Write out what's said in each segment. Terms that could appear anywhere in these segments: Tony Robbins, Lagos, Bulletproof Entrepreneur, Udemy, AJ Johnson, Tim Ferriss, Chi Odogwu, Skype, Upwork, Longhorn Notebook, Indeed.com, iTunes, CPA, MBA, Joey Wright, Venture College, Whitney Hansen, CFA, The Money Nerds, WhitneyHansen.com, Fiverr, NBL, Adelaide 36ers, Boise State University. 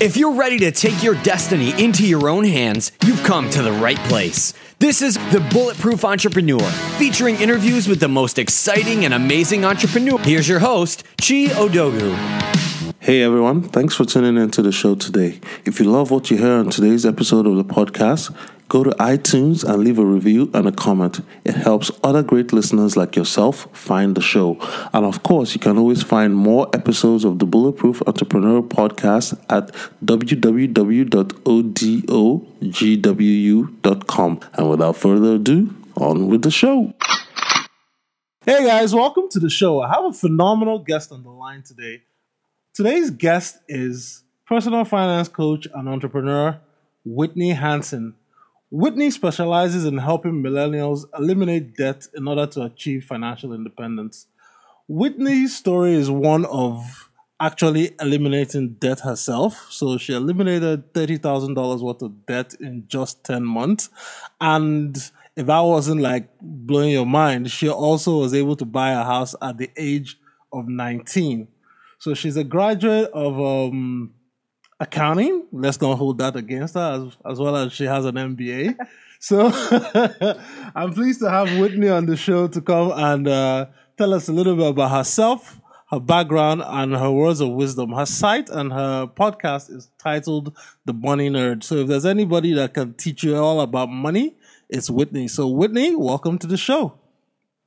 If you're ready to take your destiny into your own hands, you've come to the right place. This is the Bulletproof Entrepreneur, featuring interviews with the most exciting and amazing entrepreneurs. Here's your host, Chi Odogwu. Hey everyone, thanks for tuning into the show today. If you love what you hear on today's episode of the podcast, go to iTunes and leave a review and a comment. It helps other great listeners like yourself find the show. And of course, you can always find more episodes of the Bulletproof Entrepreneur podcast at www.odogwu.com. And without further ado, on with the show. Hey guys, welcome to the show. I have a phenomenal guest on the line today. Today's guest is personal finance coach and entrepreneur Whitney Hansen. Whitney specializes in helping millennials eliminate debt in order to achieve financial independence. Whitney's story is one of actually eliminating debt herself. So she eliminated $30,000 worth of debt in just 10 months. And if that wasn't like blowing your mind, she also was able to buy a house at the age of 19. So she's a graduate of accounting. Let's not hold that against her, as well as she has an MBA. So I'm pleased to have Whitney on the show to come and tell us a little bit about herself, her background, and her words of wisdom. Her site and her podcast is titled The Money Nerds. So if there's anybody that can teach you all about money, it's Whitney. So Whitney, welcome to the show.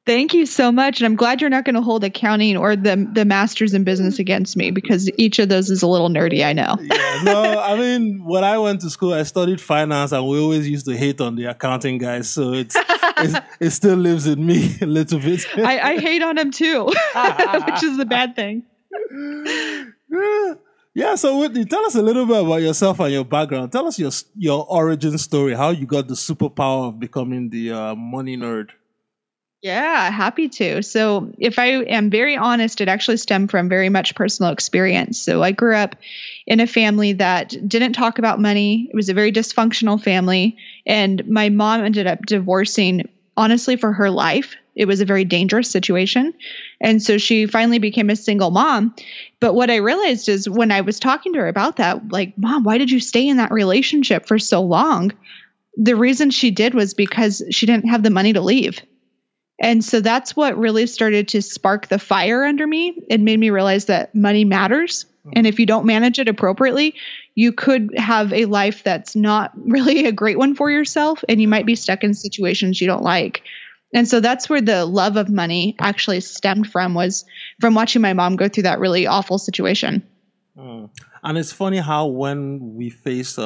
Thank you so much. And I'm glad you're not going to hold accounting or the master's in business against me, because each of those is a little nerdy, I know. Yeah, no, I mean, when I went to school, I studied finance, and we always used to hate on the accounting guys. So it still lives in me a little bit. I hate on them too, which is the bad thing. Yeah, so Whitney, tell us a little bit about yourself and your background. Tell us your origin story, how you got the superpower of becoming the money nerd. Yeah, happy to. So if I am very honest, it actually stemmed from very much personal experience. So I grew up in a family that didn't talk about money. It was a very dysfunctional family. And my mom ended up divorcing, honestly, for her life. It was a very dangerous situation. And so she finally became a single mom. But what I realized is when I was talking to her about that, like, Mom, why did you stay in that relationship for so long? The reason she did was because she didn't have the money to leave. And so that's what really started to spark the fire under me. It made me realize that money matters. And if you don't manage it appropriately, you could have a life that's not really a great one for yourself, and you might be stuck in situations you don't like. And so that's where the love of money actually stemmed from, was from watching my mom go through that really awful situation. And it's funny how when we face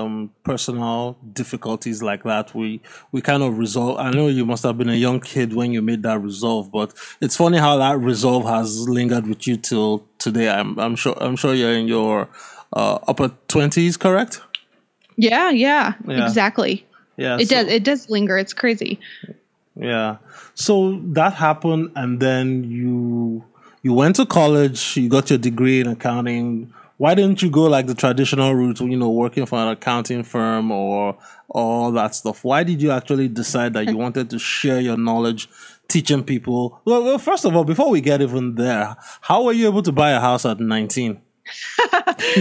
personal difficulties like that, we kind of resolve. I know you must have been a young kid when you made that resolve, but it's funny how that resolve has lingered with you till today. I'm sure you're in your upper 20s, correct? Yeah, exactly. Yeah, it does linger. It's crazy. Yeah. So that happened, and then you went to college. You got your degree in accounting. Why didn't you go like the traditional route, you know, working for an accounting firm or all that stuff? Why did you actually decide that you wanted to share your knowledge, teaching people? Well, first of all, before we get even there, how were you able to buy a house at 19?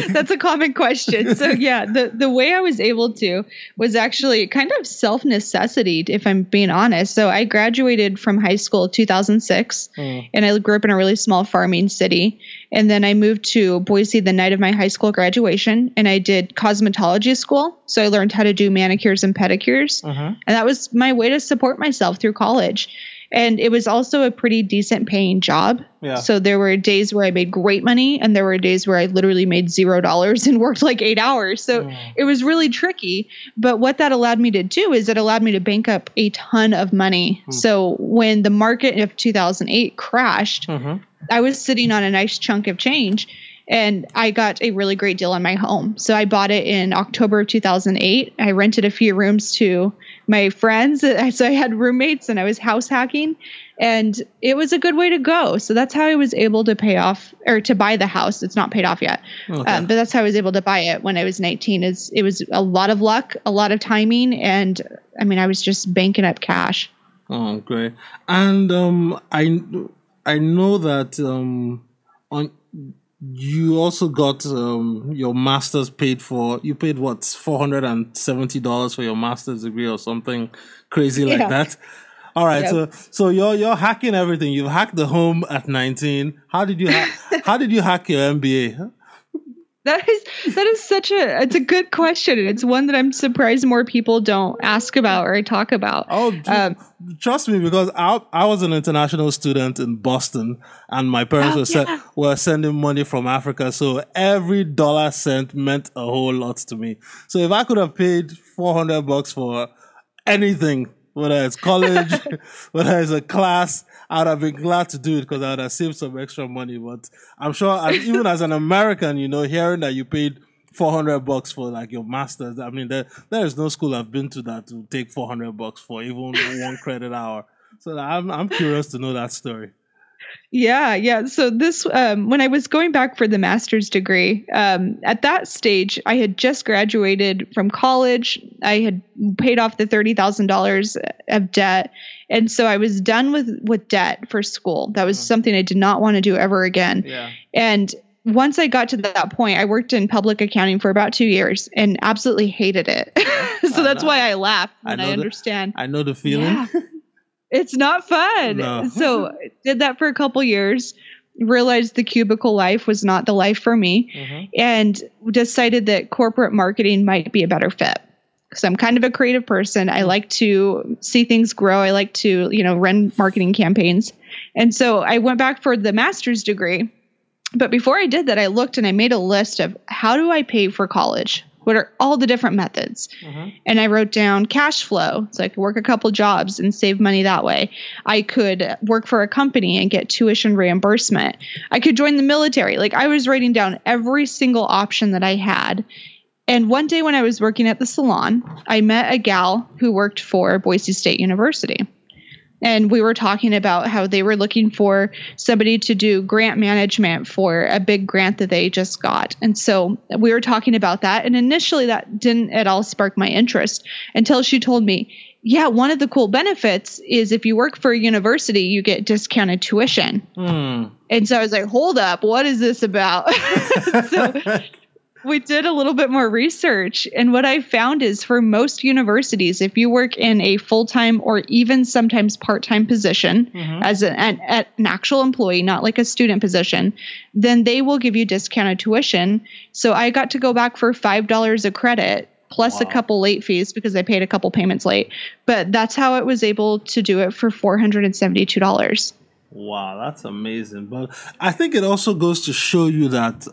That's a common question. So yeah, the way I was able to was actually kind of self-necessity, if I'm being honest. So I graduated from high school in 2006, and I grew up in a really small farming city. And then I moved to Boise the night of my high school graduation, and I did cosmetology school. So I learned how to do manicures and pedicures. And that was my way to support myself through college. And it was also a pretty decent paying job. Yeah. So there were days where I made great money, and there were days where I literally made $0 and worked like 8 hours. So it was really tricky. But what that allowed me to do is it allowed me to bank up a ton of money. So when the market of 2008 crashed, I was sitting on a nice chunk of change, and I got a really great deal on my home. So I bought it in October of 2008. I rented a few rooms to my friends. So I had roommates, and I was house hacking, and it was a good way to go. So that's how I was able to pay off, or to buy the house. It's not paid off yet. Okay. But that's how I was able to buy it when I was 19. It was a lot of luck, a lot of timing. And I mean, I was just banking up cash. Oh, great. And I know that on You also got your master's paid for. You paid what, $470 for your master's degree or something crazy like that. All right, so you're hacking everything. You've hacked the home at 19. How did you hack your MBA? That is it's a good question. It's one that I'm surprised more people don't ask about or talk about. Oh, trust me, because I was an international student in Boston, and my parents were sending money from Africa, so every dollar sent meant a whole lot to me. So if I could have paid $400 for anything, whether it's college, whether it's a class, I'd have been glad to do it because I would have saved some extra money. But I'm sure, even as an American, you know, hearing that you paid $400 for like your master's, I mean, there is no school I've been to that will take $400 for even one credit hour. So I'm curious to know that story. Yeah. So this, when I was going back for the master's degree, at that stage, I had just graduated from college. I had paid off the $30,000 of debt. And so I was done with debt for school. That was something I did not want to do ever again. Yeah. And once I got to that point, I worked in public accounting for about 2 years and absolutely hated it. So that's why I laugh, and I understand. I know the feeling. Yeah. It's not fun. No. So did that for a couple years, realized the cubicle life was not the life for me, and decided that corporate marketing might be a better fit. Because I'm kind of a creative person. I like to see things grow. I like to, run marketing campaigns. And so I went back for the master's degree. But before I did that, I looked and I made a list of how do I pay for college? What are all the different methods? And I wrote down cash flow. So I could work a couple jobs and save money that way. I could work for a company and get tuition reimbursement. I could join the military. Like, I was writing down every single option that I had. And one day when I was working at the salon, I met a gal who worked for Boise State University. And we were talking about how they were looking for somebody to do grant management for a big grant that they just got. And so we were talking about that. And initially that didn't at all spark my interest until she told me, one of the cool benefits is if you work for a university, you get discounted tuition. And so I was like, hold up, what is this about? So we did a little bit more research, and what I found is for most universities, if you work in a full-time or even sometimes part-time position as an actual employee, not like a student position, then they will give you discounted tuition. So I got to go back for $5 a credit plus a couple late fees because I paid a couple payments late, but that's how I was able to do it for $472. Wow, that's amazing. But I think it also goes to show you that,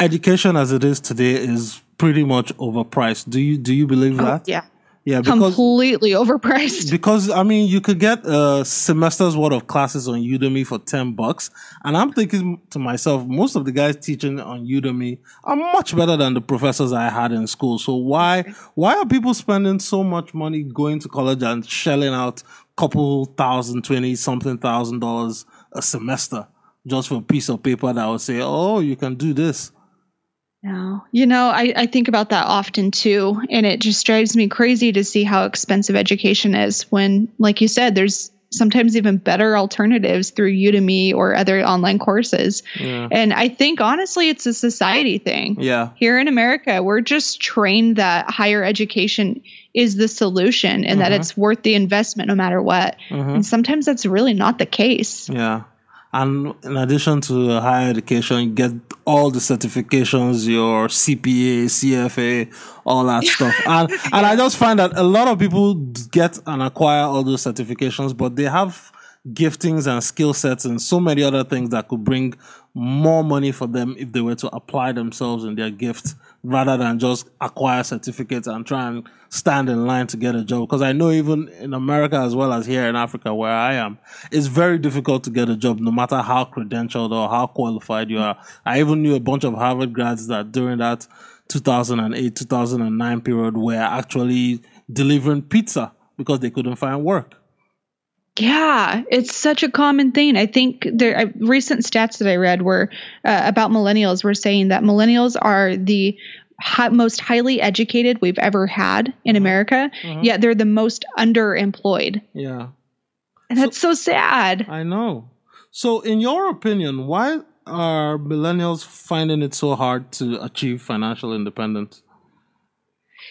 education as it is today is pretty much overpriced. Do you believe that? Yeah, completely overpriced. Because I mean, you could get a semester's worth of classes on Udemy for $10, and I'm thinking to myself, most of the guys teaching on Udemy are much better than the professors I had in school. So why are people spending so much money going to college and shelling out a couple thousand, 20-something thousand dollars a semester just for a piece of paper that would say, "Oh, you can do this"? No. I think about that often too. And it just drives me crazy to see how expensive education is when, like you said, there's sometimes even better alternatives through Udemy or other online courses. Yeah. And I think, honestly, it's a society thing. Yeah. Here in America, we're just trained that higher education is the solution and that it's worth the investment no matter what. And sometimes that's really not the case. Yeah. And in addition to higher education, you get all the certifications, your CPA, CFA, all that stuff. And I just find that a lot of people get and acquire all those certifications, but they have giftings and skill sets and so many other things that could bring more money for them if they were to apply themselves in their gifts rather than just acquire certificates and try and stand in line to get a job. Because I know even in America as well as here in Africa where I am, it's very difficult to get a job no matter how credentialed or how qualified you are. I even knew a bunch of Harvard grads that during that 2008, 2009 period were actually delivering pizza because they couldn't find work. Yeah, it's such a common thing. I think recent stats that I read were about millennials were saying that millennials are the most highly educated we've ever had in America, yet they're the most underemployed. Yeah. And that's so sad. I know. So in your opinion, why are millennials finding it so hard to achieve financial independence?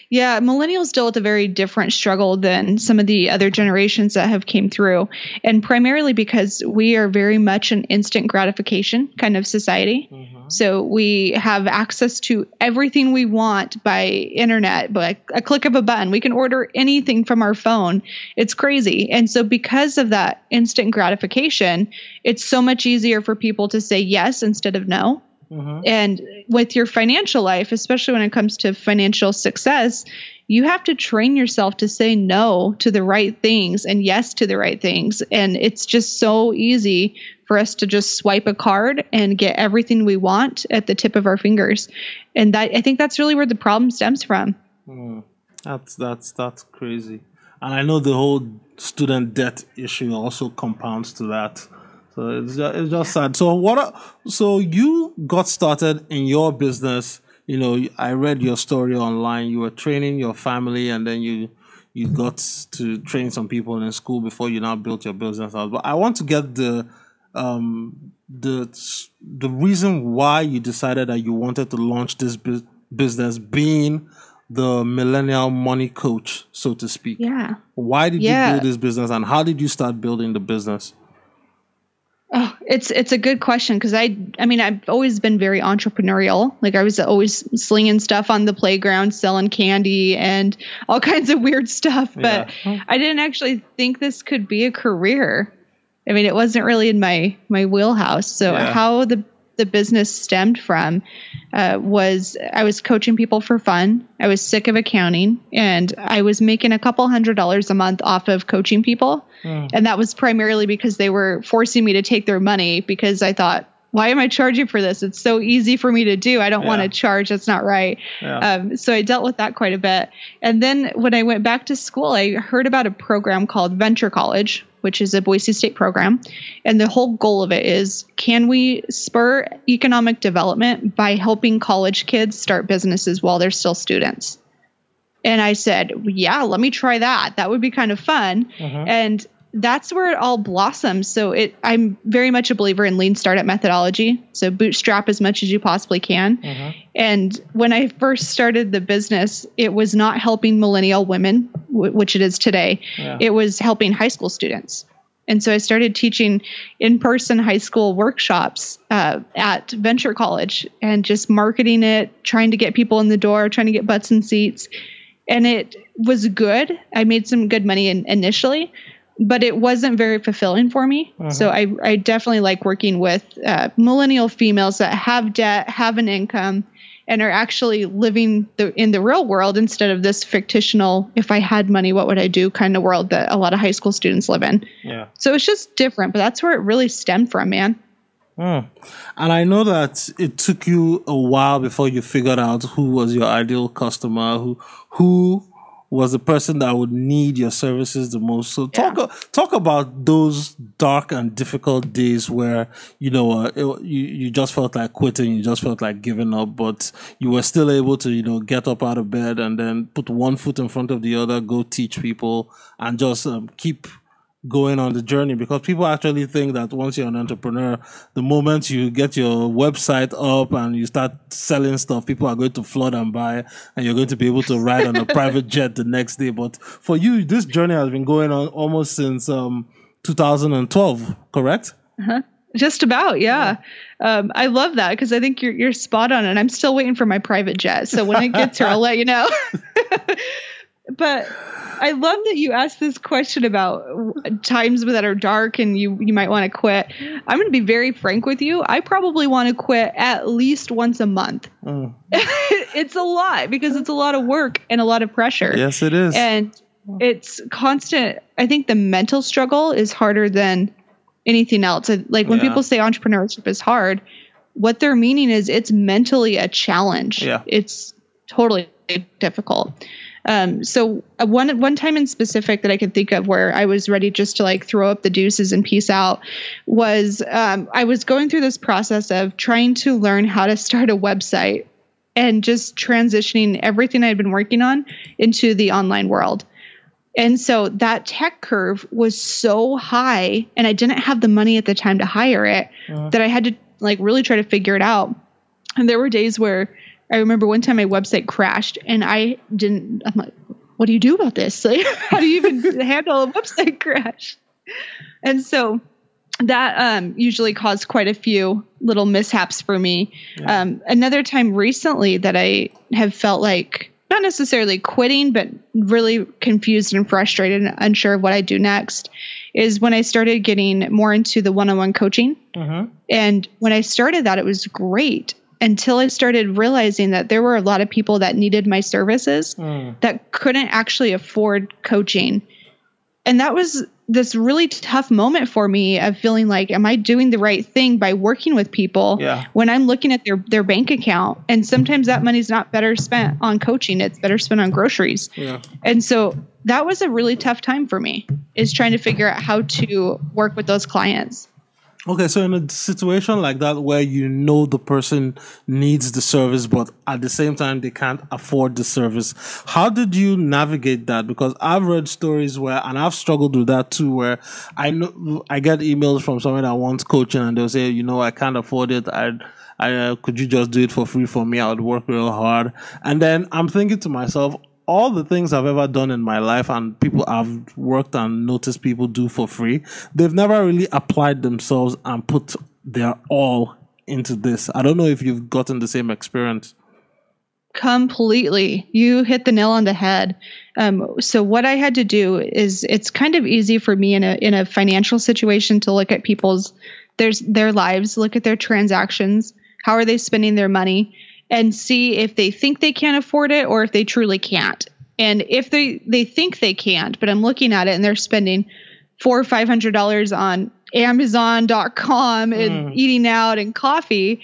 Yeah, millennials deal with a very different struggle than some of the other generations that have came through, and primarily because we are very much an instant gratification kind of society. Mm-hmm. So we have access to everything we want by internet, by a click of a button. We can order anything from our phone. It's crazy. And so because of that instant gratification, it's so much easier for people to say yes instead of no. Uh-huh. And with your financial life, especially when it comes to financial success, you have to train yourself to say no to the right things and yes to the right things. And it's just so easy for us to just swipe a card and get everything we want at the tip of our fingers. And that, I think that's really where the problem stems from. Mm. That's crazy. And I know the whole student debt issue also compounds to that. So it's just sad. So so you got started in your business. You know, I read your story online. You were training your family, and then you got to train some people in school before you now built your business out. But I want to get the reason why you decided that you wanted to launch this business, being the millennial money coach, so to speak. Yeah. Why did you build this business, and how did you start building the business? Oh, it's a good question, because I've always been very entrepreneurial. Like, I was always slinging stuff on the playground, selling candy and all kinds of weird stuff. But I didn't actually think this could be a career. I mean, it wasn't really in my wheelhouse. So how the business stemmed from was I was coaching people for fun. I was sick of accounting, and I was making a couple $100s a month off of coaching people. Mm. And that was primarily because they were forcing me to take their money, because I thought, why am I charging for this? It's so easy for me to do. I don't want to charge. That's not right. Yeah. So I dealt with that quite a bit. And then when I went back to school, I heard about a program called Venture College, which is a Boise State program. And the whole goal of it is, can we spur economic development by helping college kids start businesses while they're still students? And I said, yeah, let me try that. That would be kind of fun. Mm-hmm. And that's where it all blossoms. So I'm very much a believer in lean startup methodology. So bootstrap as much as you possibly can. Mm-hmm. And when I first started the business, it was not helping millennial women, which it is today. Yeah. It was helping high school students. And so I started teaching in-person high school workshops at Venture College, and just marketing it, trying to get people in the door, trying to get butts in seats. And it was good. I made some good money initially. But it wasn't very fulfilling for me. Uh-huh. So I definitely like working with millennial females that have debt, have an income, and are actually living in the real world instead of this fictional, if I had money, what would I do kind of world that a lot of high school students live in. Yeah. So it's just different, but that's where it really stemmed from, man. Mm. And I know that it took you a while before you figured out who was your ideal customer, who was the person that would need your services the most. So talk about those dark and difficult days where, you know, you just felt like quitting, you just felt like giving up, but you were still able to, you know, get up out of bed and then put one foot in front of the other, go teach people, and just keep going on the journey. Because people actually think that once you're an entrepreneur, the moment you get your website up and you start selling stuff, people are going to flood and buy, and you're going to be able to ride on a private jet the next day. But for you, this journey has been going on almost since 2012, correct? Uh-huh. Just about, yeah. I love that, because I think you're spot on, and I'm still waiting for my private jet. So when it gets here, I'll let you know. But I love that you asked this question about times that are dark and you might want to quit. I'm going to be very frank with you. I probably want to quit at least once a month. Mm. It's a lot, because it's a lot of work and a lot of pressure. Yes, it is. And it's constant. I think the mental struggle is harder than anything else. Like when people say entrepreneurship is hard, what they're meaning is it's mentally a challenge. Yeah. It's totally difficult. So one time in specific that I could think of where I was ready just to like throw up the deuces and peace out was, I was going through this process of trying to learn how to start a website and just transitioning everything I'd been working on into the online world. And so that tech curve was so high, and I didn't have the money at the time to hire it, that I had to like really try to figure it out. And there were days where I remember one time my website crashed and I'm like, what do you do about this? Like, how do you even handle a website crash? And so that usually caused quite a few little mishaps for me. Yeah. Another time recently that I have felt like not necessarily quitting, but really confused and frustrated and unsure of what I do next is when I started getting more into the one-on-one coaching. Uh-huh. And when I started that, it was great until I started realizing that there were a lot of people that needed my services that couldn't actually afford coaching. And that was this really tough moment for me of feeling like, am I doing the right thing by working with people when I'm looking at their bank account? And sometimes that money's not better spent on coaching. It's better spent on groceries. Yeah. And so that was a really tough time for me, is trying to figure out how to work with those clients. Okay. So in a situation like that, where you know the person needs the service, but at the same time, they can't afford the service, how did you navigate that? Because I've read stories where, and I've struggled with that too, where I know I get emails from someone that wants coaching and they'll say, you know, I can't afford it. I could you just do it for free for me? I would work real hard. And then I'm thinking to myself, all the things I've ever done in my life and people I've worked and noticed people do for free, they've never really applied themselves and put their all into this. I don't know if you've gotten the same experience. Completely. You hit the nail on the head. So what I had to do is, it's kind of easy for me in a financial situation to look at their lives, look at their transactions, how are they spending their money, and see if they think they can't afford it or if they truly can't. And if they think they can't, but I'm looking at it and they're spending $400 or $500 on Amazon.com and eating out and coffee,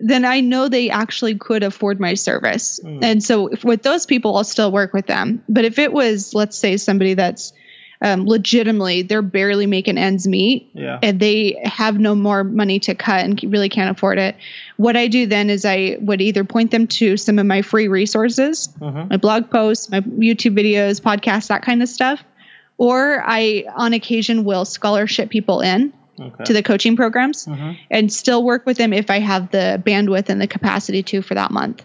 then I know they actually could afford my service. And so with those people, I'll still work with them. But if it was, let's say, somebody that's legitimately, they're barely making ends meet and they have no more money to cut and really can't afford it. What I do then is I would either point them to some of my free resources, my blog posts, my YouTube videos, podcasts, that kind of stuff. Or I, on occasion, will scholarship people in to the coaching programs and still work with them if I have the bandwidth and the capacity to for that month.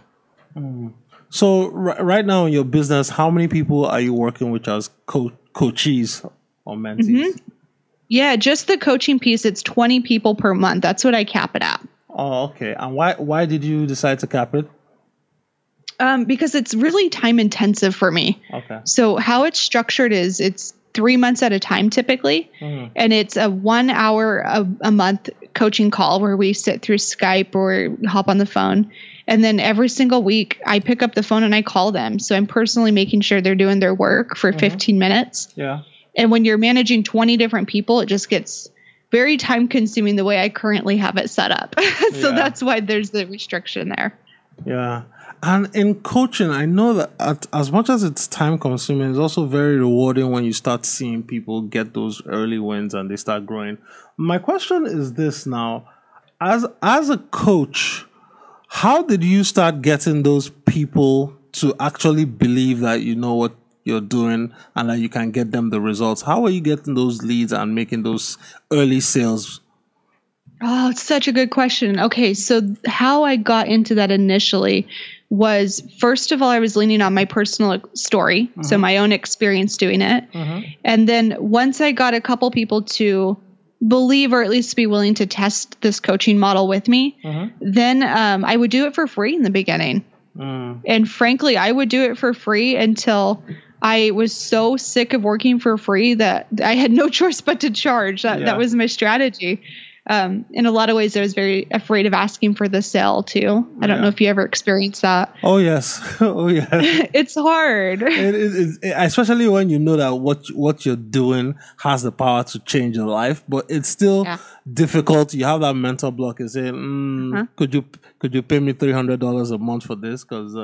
So right now in your business, how many people are you working with as coaches or mentees? Yeah, just the coaching piece, it's 20 people per month. That's what I cap it at. Oh, okay. And why did you decide to cap it? Because it's really time intensive for me. Okay. So how it's structured is it's 3 months at a time typically, and it's a 1 hour a month coaching call where we sit through Skype or hop on the phone. And then every single week I pick up the phone and I call them. So I'm personally making sure they're doing their work for 15 minutes. Yeah. And when you're managing 20 different people, it just gets very time consuming the way I currently have it set up. So that's why there's the restriction there. Yeah. And in coaching, I know that as much as it's time consuming, it's also very rewarding when you start seeing people get those early wins and they start growing. My question is this now, as a coach, how did you start getting those people to actually believe that you know what you're doing and that you can get them the results? How are you getting those leads and making those early sales? Oh, it's such a good question. Okay, so how I got into that initially was, first of all, I was leaning on my personal story, so my own experience doing it. And then once I got a couple people to believe or at least be willing to test this coaching model with me, then I would do it for free in the beginning. And frankly, I would do it for free until I was so sick of working for free that I had no choice but to charge. That was my strategy. In a lot of ways, I was very afraid of asking for the sale too. I don't know if you ever experienced that. Oh yes, oh yeah. It's hard. It, especially when you know that what you're doing has the power to change your life, but it's still difficult. You have that mental block and say, "Could you pay me $300 a month for this? Because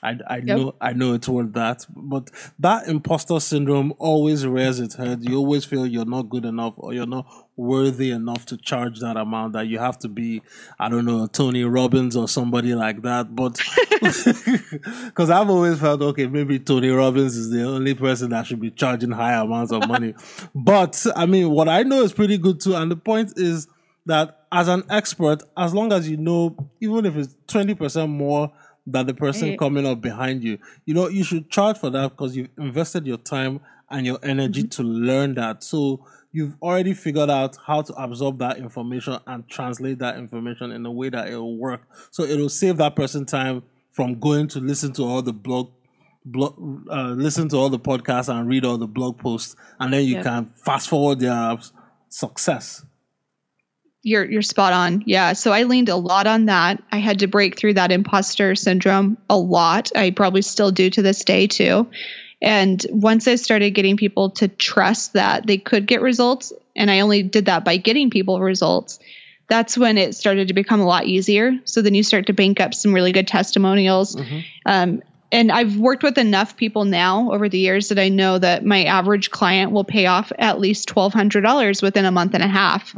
I know it's worth that." But that imposter syndrome always rears its head. You always feel you're not good enough or you're not worthy enough to charge that amount, that you have to be, I don't know, Tony Robbins or somebody like that. But because I've always felt, okay, maybe Tony Robbins is the only person that should be charging high amounts of money. But I mean, what I know is pretty good too. And the point is, that as an expert, as long as you know, even if it's 20% more than the person coming up behind you, you know, you should charge for that because you've invested your time and your energy to learn that. So you've already figured out how to absorb that information and translate that information in a way that it will work. So it will save that person time from going to listen to all the listen to all the podcasts and read all the blog posts, and then you can fast forward their success. You're spot on. Yeah. So I leaned a lot on that. I had to break through that imposter syndrome a lot. I probably still do to this day too. And once I started getting people to trust that they could get results, and I only did that by getting people results, that's when it started to become a lot easier. So then you start to bank up some really good testimonials. And I've worked with enough people now over the years that I know that my average client will pay off at least $1,200 within a month and a half.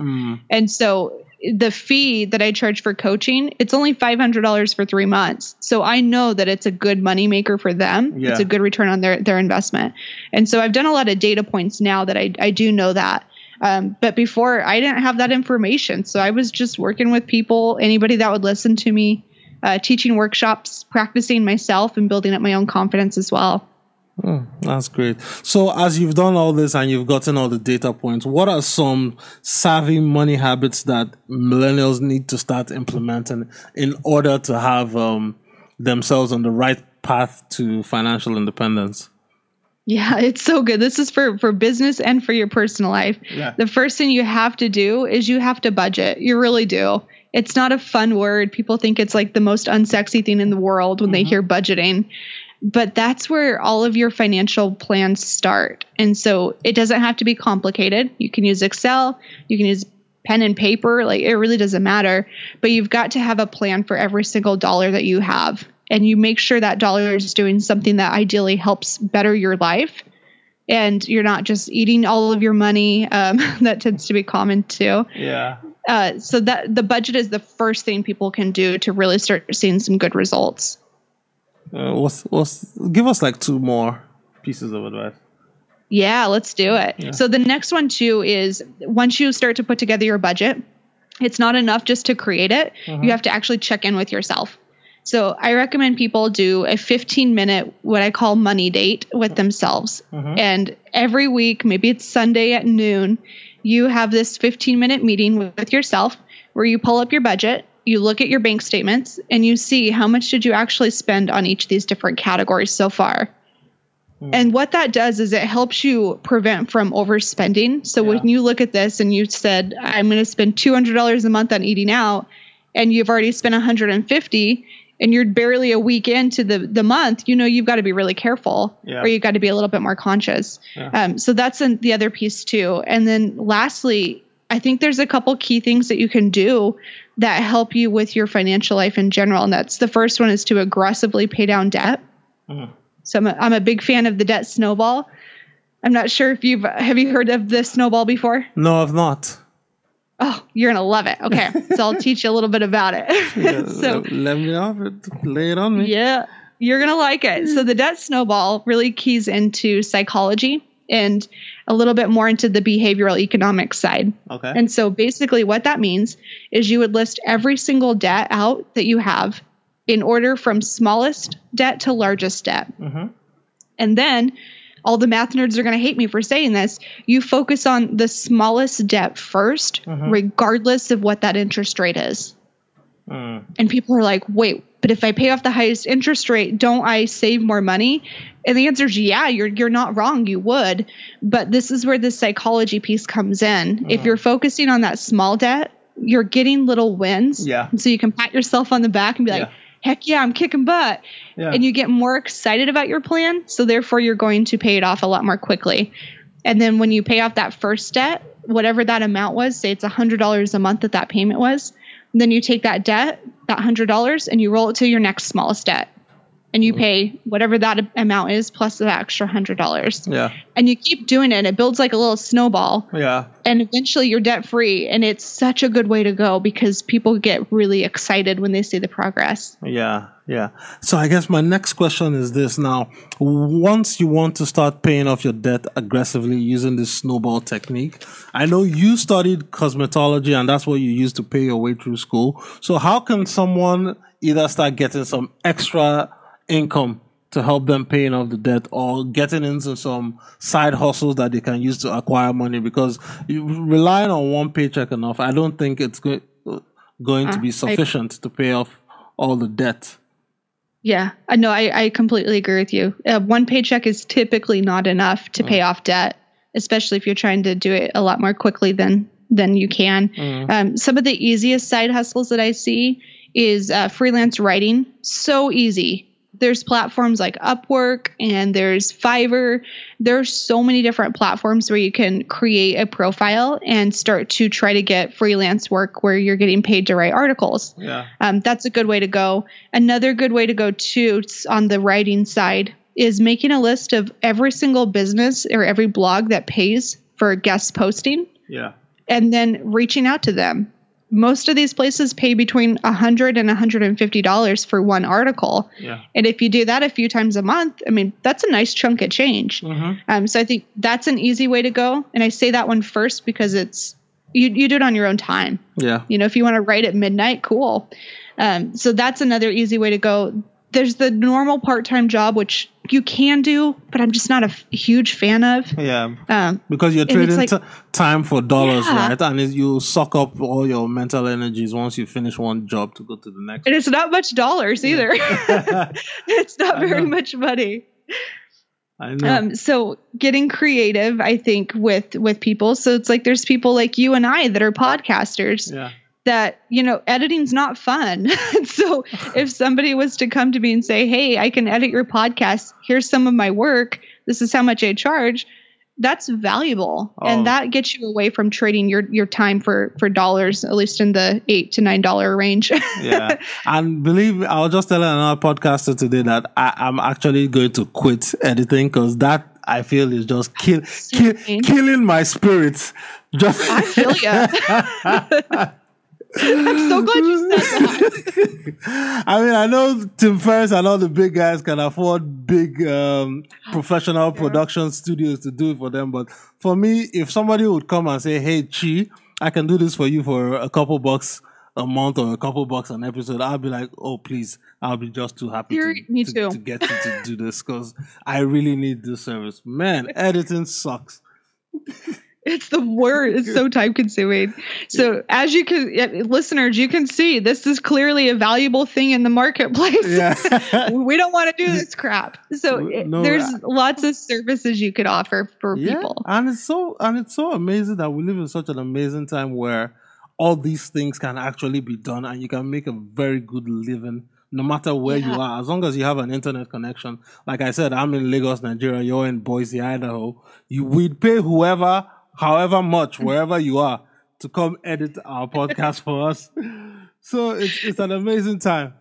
And so the fee that I charge for coaching, it's only $500 for 3 months. So I know that it's a good moneymaker for them. It's a good return on their investment. And so I've done a lot of data points now that I do know that. But before, I didn't have that information. So I was just working with people, anybody that would listen to me, teaching workshops, practicing myself, and building up my own confidence as well. That's great. So as you've done all this and you've gotten all the data points, what are some savvy money habits that millennials need to start implementing in order to have themselves on the right path to financial independence? Yeah, it's so good. This is for business and for your personal life. The first thing you have to do is you have to budget. You really do. It's not a fun word. People think it's like the most unsexy thing in the world when they hear budgeting. But that's where all of your financial plans start. And so it doesn't have to be complicated. You can use Excel, you can use pen and paper, like it really doesn't matter. But you've got to have a plan for every single dollar that you have. And you make sure that dollar is doing something that ideally helps better your life. And you're not just eating all of your money. That tends to be common too. So that the budget is the first thing people can do to really start seeing some good results. Give us like two more pieces of advice. Yeah, let's do it. So the next one too is once you start to put together your budget, it's not enough just to create it. You have to actually check in with yourself. So I recommend people do a 15-minute, what I call money date with themselves. And every week, maybe it's Sunday at noon, you have this 15-minute meeting with yourself where you pull up your budget, you look at your bank statements, and you see how much did you actually spend on each of these different categories so far. And what that does is it helps you prevent from overspending. So when you look at this and you said, I'm going to spend $200 a month on eating out, and you've already spent $150, and you're barely a week into the month, you know, you've got to be really careful or you've got to be a little bit more conscious. So that's the other piece too. And then lastly, I think there's a couple key things that you can do that help you with your financial life in general. And that's the first one is to aggressively pay down debt. So I'm a big fan of the debt snowball. I'm not sure if have you heard of the snowball before? No, I've not. Oh, you're going to love it. Okay. So I'll teach you a little bit about it. So let me off it. Lay it on me. Yeah. You're going to like it. So the debt snowball really keys into psychology and a little bit more into the behavioral economic side. Okay. And so basically what that means is you would list every single debt out that you have in order from smallest debt to largest debt. And then all the math nerds are going to hate me for saying this. You focus on the smallest debt first, regardless of what that interest rate is. And people are like, wait, but if I pay off the highest interest rate, don't I save more money? And the answer is, yeah, you're not wrong. You would. But this is where the psychology piece comes in. If you're focusing on that small debt, you're getting little wins. And so you can pat yourself on the back and be like, heck yeah, I'm kicking butt. And you get more excited about your plan. So therefore, you're going to pay it off a lot more quickly. And then when you pay off that first debt, whatever that amount was, say it's $100 a month that payment was, then you take that debt, that $100, and you roll it to your next smallest debt. and you pay whatever that amount is plus that extra $100. Yeah. And you keep doing it. And it builds like a little snowball. Yeah. And eventually you're debt free. And it's such a good way to go because people get really excited when they see the progress. Yeah. Yeah. So I guess my next question is this. Now, once you want to start paying off your debt aggressively using this snowball technique, I know you studied cosmetology and that's what you used to pay your way through school. So how can someone either start getting some extra income to help them paying off the debt or getting into some side hustles that they can use to acquire money? Because relying on one paycheck enough, I don't think it's going to be sufficient to pay off all the debt. Yeah, no, I completely agree with you. One paycheck is typically not enough to pay off debt, especially if you're trying to do it a lot more quickly than you can. Some of the easiest side hustles that I see is freelance writing. So easy. There's platforms like Upwork and there's Fiverr. There's so many different platforms where you can create a profile and start to try to get freelance work where you're getting paid to write articles. Yeah. That's a good way to go. Another good way to go too on the writing side is making a list of every single business or every blog that pays for guest posting. Yeah. And then reaching out to them. Most of these places pay between $100 and $150 for one article. Yeah. And if you do that a few times a month, I mean, that's a nice chunk of change. Mm-hmm. So I think that's an easy way to go. And I say that one first because it's you do it on your own time. Yeah. You know, if you want to write at midnight, cool. So that's another easy way to go. There's the normal part-time job, which you can do, but I'm just not a huge fan of. Yeah, because you're trading time for dollars, right? And you suck up all your mental energies once you finish one job to go to the next. And it's not much dollars either. Yeah. It's not very much money. I know. So getting creative, I think, with people. So it's like there's people like you and I that are podcasters. Yeah. That, you know, editing's not fun. So if somebody was to come to me and say, hey, I can edit your podcast. Here's some of my work. This is how much I charge. That's valuable. Oh. And that gets you away from trading your time for dollars, at least in the $8 to $9 range. Yeah. And believe me, I was just telling another podcaster today that I'm actually going to quit editing because that, I feel, is just killing my spirit. I feel ya. I'm so glad you said that. I mean, I know Tim Ferriss and all the big guys can afford big professional production studios to do it for them. But for me, if somebody would come and say, hey, Chi, I can do this for you for a couple bucks a month or a couple bucks an episode, I'll be like, oh, please. I'll be just too happy to get you to do this because I really need this service. Man, editing sucks. It's the word. It's so time consuming. So as you can, listeners, you can see this is clearly a valuable thing in the marketplace. Yeah. We don't want to do this crap. So there's lots of services you could offer for people. And it's so amazing that we live in such an amazing time where all these things can actually be done and you can make a very good living no matter where you are, as long as you have an internet connection. Like I said, I'm in Lagos, Nigeria. You're in Boise, Idaho. We'd pay whoever, however much, wherever you are, to come edit our podcast for us. So it's an amazing time.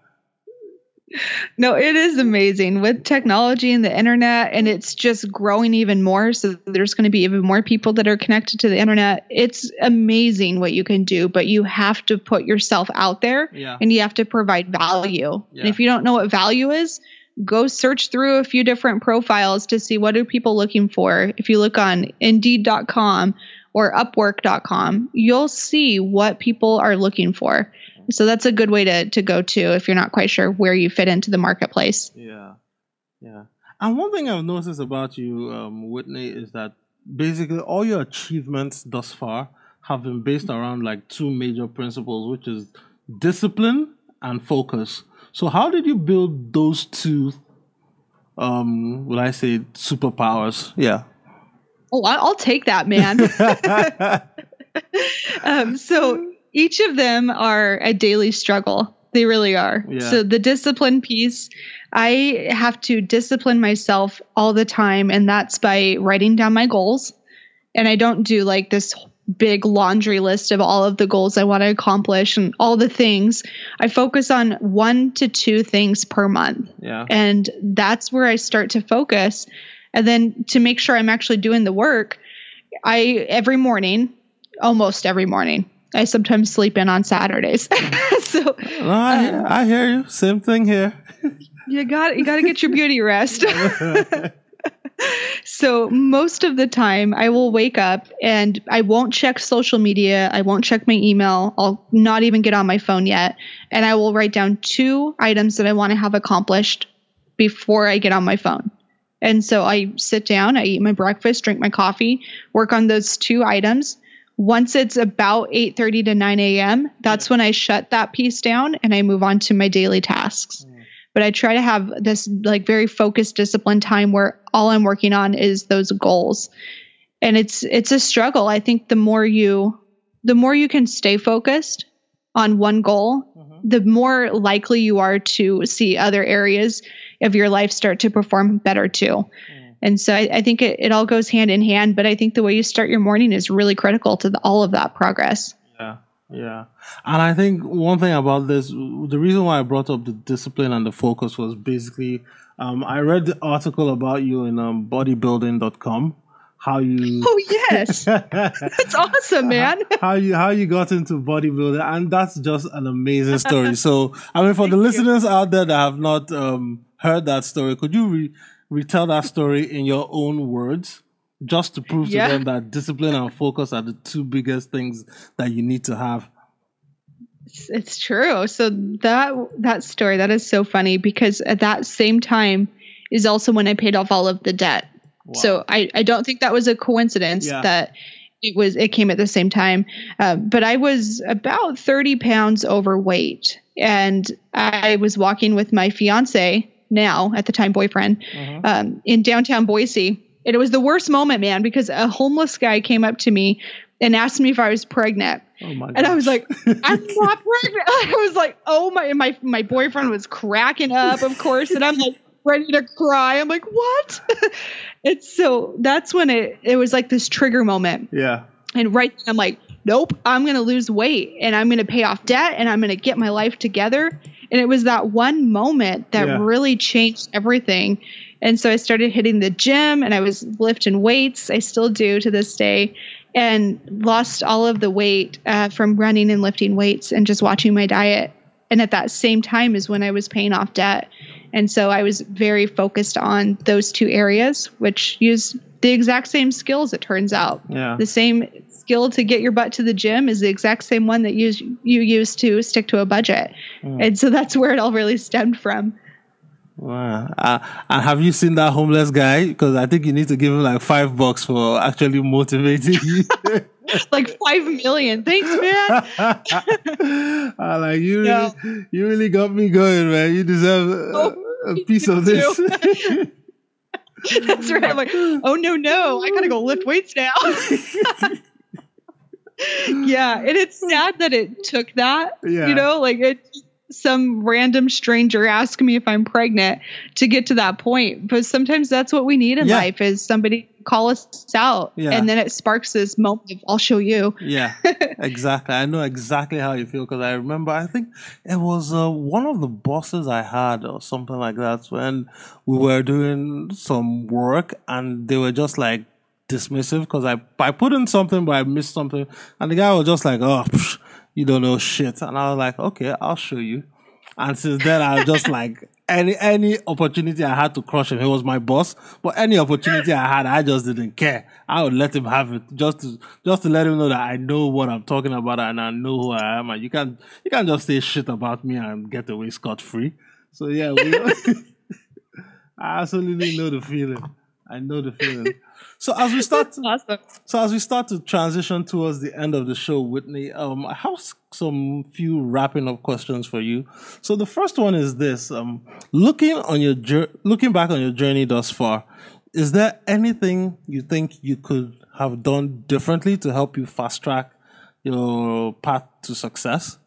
No, it is amazing with technology and the internet, and it's just growing even more. So there's going to be even more people that are connected to the internet. It's amazing what you can do, but you have to put yourself out there and you have to provide value. Yeah. And if you don't know what value is, go search through a few different profiles to see what are people looking for. If you look on Indeed.com or Upwork.com, you'll see what people are looking for. So that's a good way to go to if you're not quite sure where you fit into the marketplace. Yeah. Yeah. And one thing I've noticed about you, Whitney, is that basically all your achievements thus far have been based around like two major principles, which is discipline and focus. So how did you build those two, would I say, superpowers? Yeah. Oh, I'll take that, man. So each of them are a daily struggle. They really are. Yeah. So the discipline piece, I have to discipline myself all the time. And that's by writing down my goals. And I don't do like this big laundry list of all of the goals I want to accomplish and all the things. I focus on 1 to 2 things per month. Yeah. And that's where I start to focus. And then to make sure I'm actually doing the work, every morning, almost every morning, I sometimes sleep in on Saturdays. I hear you. Same thing here. You got to get your beauty rest. So most of the time I will wake up and I won't check social media. I won't check my email. I'll not even get on my phone yet. And I will write down 2 items that I want to have accomplished before I get on my phone. And so I sit down, I eat my breakfast, drink my coffee, work on those 2 items. Once it's about 8:30 to 9 a.m., that's when I shut that piece down and I move on to my daily tasks. But I try to have this like very focused, disciplined time where all I'm working on is those goals. And it's a struggle. I think the more you can stay focused on one goal, the more likely you are to see other areas of your life start to perform better too. And so I think it all goes hand in hand, but I think the way you start your morning is really critical to all of that progress. Yeah. And I think one thing about this, the reason why I brought up the discipline and the focus was basically, I read the article about you in bodybuilding.com, how you... Oh, yes. That's awesome, man. How you got into bodybuilding. And that's just an amazing story. So, I mean, for the listeners out there that have not heard that story, could you retell that story in your own words? Just to prove to them that discipline and focus are the 2 biggest things that you need to have. It's true. So that story, that is so funny because at that same time is also when I paid off all of the debt. Wow. So I don't think that was a coincidence that it came at the same time. But I was about 30 pounds overweight and I was walking with my fiance, now at the time boyfriend, in downtown Boise. And it was the worst moment, man, because a homeless guy came up to me and asked me if I was pregnant. Oh my gosh. And I was like, I'm not pregnant. I was like, oh my boyfriend was cracking up, of course. And I'm like ready to cry. I'm like, what? And so that's when it was like this trigger moment. Yeah. And right then I'm like, nope, I'm going to lose weight and I'm going to pay off debt and I'm going to get my life together. And it was that one moment that really changed everything. And so I started hitting the gym and I was lifting weights. I still do to this day and lost all of the weight from running and lifting weights and just watching my diet. And at that same time is when I was paying off debt. And so I was very focused on those 2 areas, which use the exact same skills, it turns out. Yeah. The same skill to get your butt to the gym is the exact same one that you use to stick to a budget. Mm. And so that's where it all really stemmed from. Wow. And have you seen that homeless guy? Because I think you need to give him like $5 for actually motivating you. Like 5 million. Thanks, man. Like you really got me going, man. You deserve a piece of this. That's right. I'm like, oh no, I gotta go lift weights now. Yeah, and it's sad that it took that. Yeah. Like it. Some random stranger asked me if I'm pregnant to get to that point. But sometimes that's what we need in life is somebody call us out. Yeah. And then it sparks this moment of, I'll show you. Yeah, exactly. I know exactly how you feel. Because I remember, I think it was one of the bosses I had or something like that when we were doing some work and they were just like dismissive because I put in something, but I missed something. And the guy was just like, oh, psh, you don't know shit. And I was like, okay, I'll show you. And since then, I was just like, any opportunity I had to crush him, he was my boss. But any opportunity I had, I just didn't care. I would let him have it just to let him know that I know what I'm talking about and I know who I am. And you can't just say shit about me and get away scot-free. So yeah, I absolutely know the feeling. I know the feeling. So as we start to transition towards the end of the show, Whitney, I have some few wrapping up questions for you. So the first one is this: looking back on your journey thus far, is there anything you think you could have done differently to help you fast track your path to success?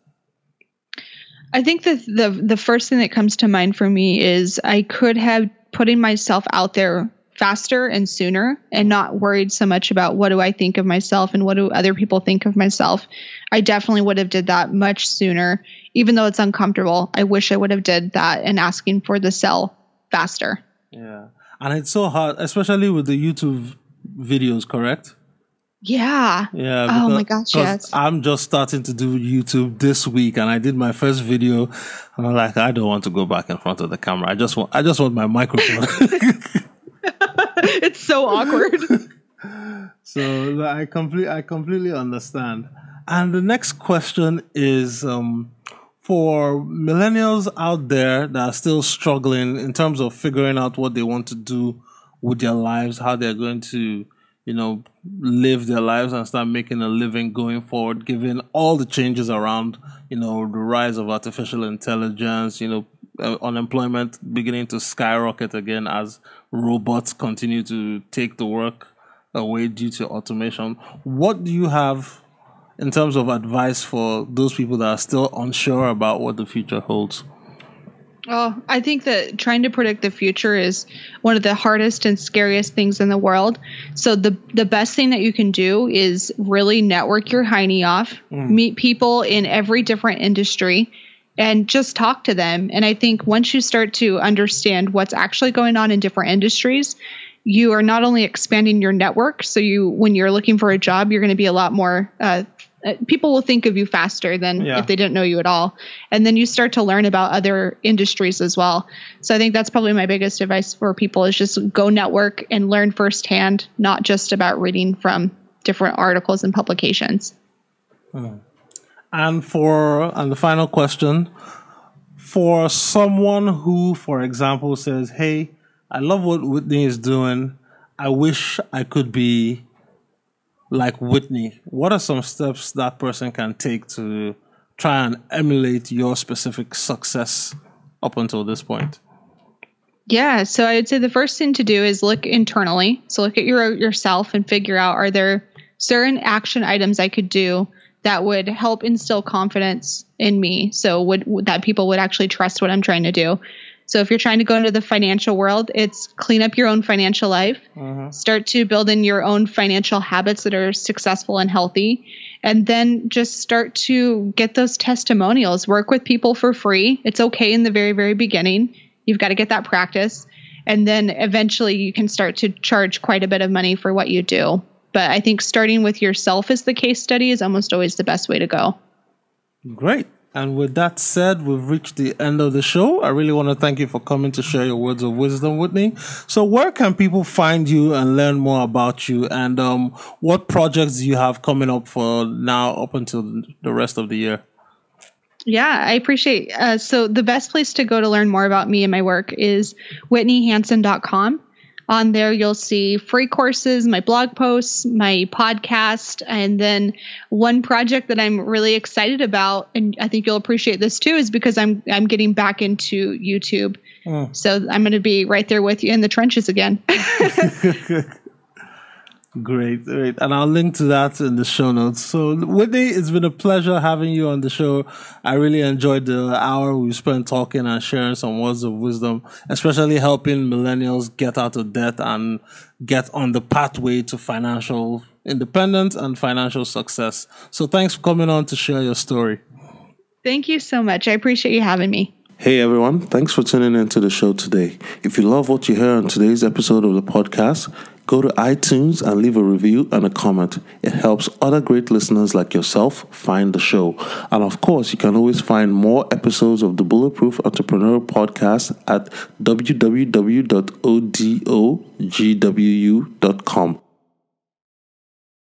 I think that the first thing that comes to mind for me is I could have putting myself out there faster and sooner, and not worried so much about what do I think of myself and what do other people think of myself. I definitely would have did that much sooner, even though it's uncomfortable. I wish I would have did that and asking for the sell faster. Yeah. And it's so hard, especially with the YouTube videos, correct? Yeah. Yeah. Because, oh my gosh, yes. I'm just starting to do YouTube this week, and I did my first video, and I'm like, I don't want to go back in front of the camera. I just want my microphone. It's so awkward. So I completely understand. And the next question is for millennials out there that are still struggling in terms of figuring out what they want to do with their lives, how they're going to, live their lives and start making a living going forward, given all the changes around, the rise of artificial intelligence, unemployment beginning to skyrocket again as robots continue to take the work away due to automation. What do you have in terms of advice for those people that are still unsure about what the future holds? Oh, I think that trying to predict the future is one of the hardest and scariest things in the world. So the best thing that you can do is really network your hiney off, meet people in every different industry, and just talk to them. And I think once you start to understand what's actually going on in different industries, you are not only expanding your network. So when you're looking for a job, you're going to be a lot more, people will think of you faster than if they didn't know you at all. And then you start to learn about other industries as well. So I think that's probably my biggest advice for people is just go network and learn firsthand, not just about reading from different articles and publications. Mm. And the final question, for someone who, for example, says, hey, I love what Whitney is doing. I wish I could be like Whitney. What are some steps that person can take to try and emulate your specific success up until this point? Yeah. So I would say the first thing to do is look internally. So look at yourself and figure out, are there certain action items I could do that would help instill confidence in me? So that people would actually trust what I'm trying to do. So if you're trying to go into the financial world, it's clean up your own financial life, start to build in your own financial habits that are successful and healthy, and then just start to get those testimonials, work with people for free. It's okay in the very, very beginning. You've got to get that practice. And then eventually you can start to charge quite a bit of money for what you do. But I think starting with yourself as the case study is almost always the best way to go. Great. And with that said, we've reached the end of the show. I really want to thank you for coming to share your words of wisdom, Whitney. So where can people find you and learn more about you? And what projects do you have coming up for now up until the rest of the year? Yeah, I appreciate it. So the best place to go to learn more about me and my work is WhitneyHansen.com. On there, you'll see free courses, my blog posts, my podcast, and then one project that I'm really excited about, and I think you'll appreciate this too, is because I'm getting back into YouTube. Mm. So I'm going to be right there with you in the trenches again. Great. And I'll link to that in the show notes. So Whitney, it's been a pleasure having you on the show. I really enjoyed the hour we spent talking and sharing some words of wisdom, especially helping millennials get out of debt and get on the pathway to financial independence and financial success. So thanks for coming on to share your story. Thank you so much. I appreciate you having me. Hey everyone, thanks for tuning into the show today. If you love what you hear on today's episode of the podcast, go to iTunes and leave a review and a comment. It helps other great listeners like yourself find the show. And of course, you can always find more episodes of the Bulletproof Entrepreneur podcast at www.odogwu.com.